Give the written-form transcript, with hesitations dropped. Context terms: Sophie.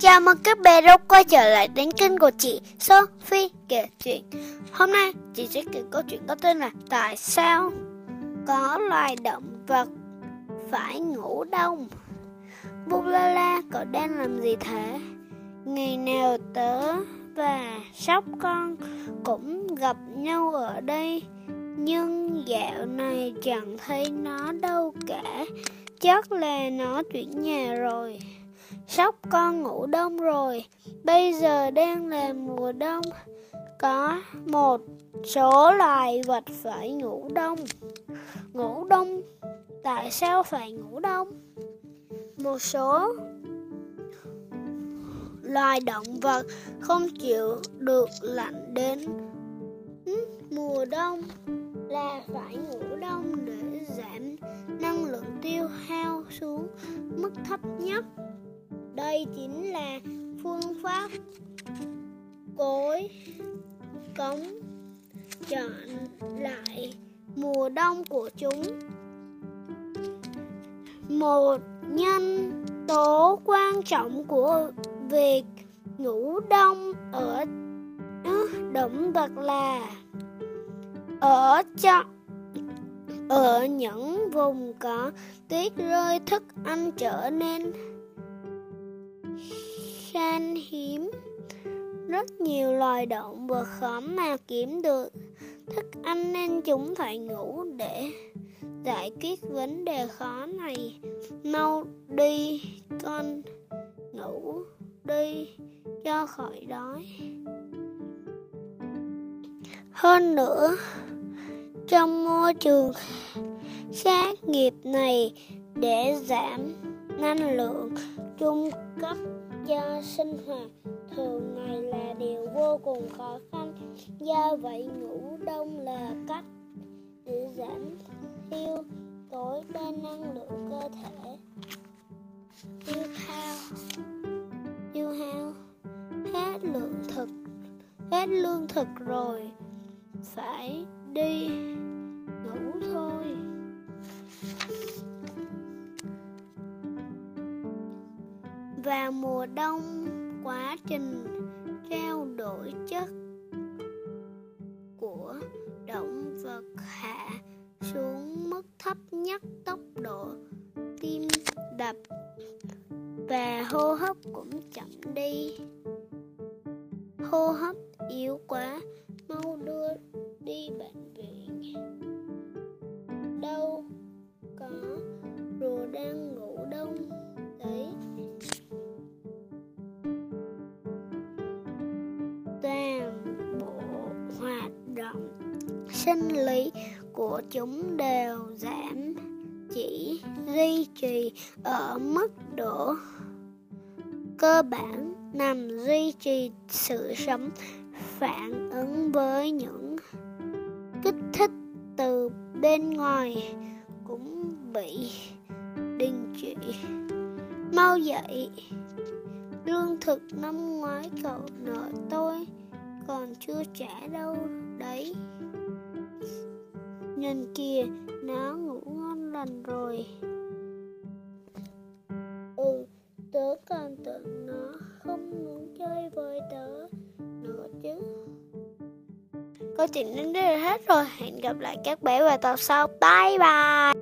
Chào mừng các bé đã quay trở lại đến kênh của chị Sophie kể chuyện. Hôm nay chị sẽ kể câu chuyện có tên là Tại sao có loài động vật phải ngủ đông. Bù la la, cậu đang làm gì thế? Ngày nào tớ và sóc con cũng gặp nhau ở đây, nhưng dạo này chẳng thấy nó đâu cả. Chắc là nó chuyển nhà rồi. Sóc con ngủ đông rồi. Bây giờ đang là mùa đông. Có một số loài vật phải ngủ đông. Ngủ đông? Tại sao phải ngủ đông? Một số loài động vật không chịu được lạnh đến mùa đông là phải ngủ đông để giảm năng lượng tiêu hao xuống mức thấp nhất. Đây chính là phương pháp cống chọn lại mùa đông của chúng. Một nhân tố quan trọng của việc ngủ đông ở động vật là ở những vùng có tuyết rơi, thức ăn trở nên khan hiếm. Rất nhiều loài động vật khó mà kiếm được thức ăn nên chúng phải ngủ để giải quyết vấn đề khó này. Mau đi con, ngủ đi cho khỏi đói. Hơn nữa, trong môi trường khắc nghiệt này, để giảm năng lượng trung cấp cho sinh hoạt thường ngày là điều vô cùng khó khăn. Do vậy, ngủ đông là cách để giảm tiêu tối đa năng lượng cơ thể tiêu hao. Hết lương thực rồi, phải đi ngủ thôi. Vào mùa đông, quá trình trao đổi chất của động vật hạ xuống mức thấp nhất. Tốc độ tim đập và hô hấp cũng chậm đi. Hô hấp yếu quá, mau đưa đi bệnh viện. Đâu có, rùa đang ngủ đông đấy. Toàn bộ hoạt động sinh lý của chúng đều giảm, chỉ duy trì ở mức độ cơ bản nằm duy trì sự sống, phản ứng với những kích thích từ bên ngoài cũng bị đình trệ. Mau dậy, lương thực năm ngoái cậu nợ tôi còn chưa trả đâu đấy. Nhìn kìa, nó ngủ ngon lành rồi. Tớ còn tưởng nó không muốn chơi với tớ nữa chứ. Câu chuyện đến đây là hết rồi. Hẹn gặp lại các bé vào tập sau. Bye bye.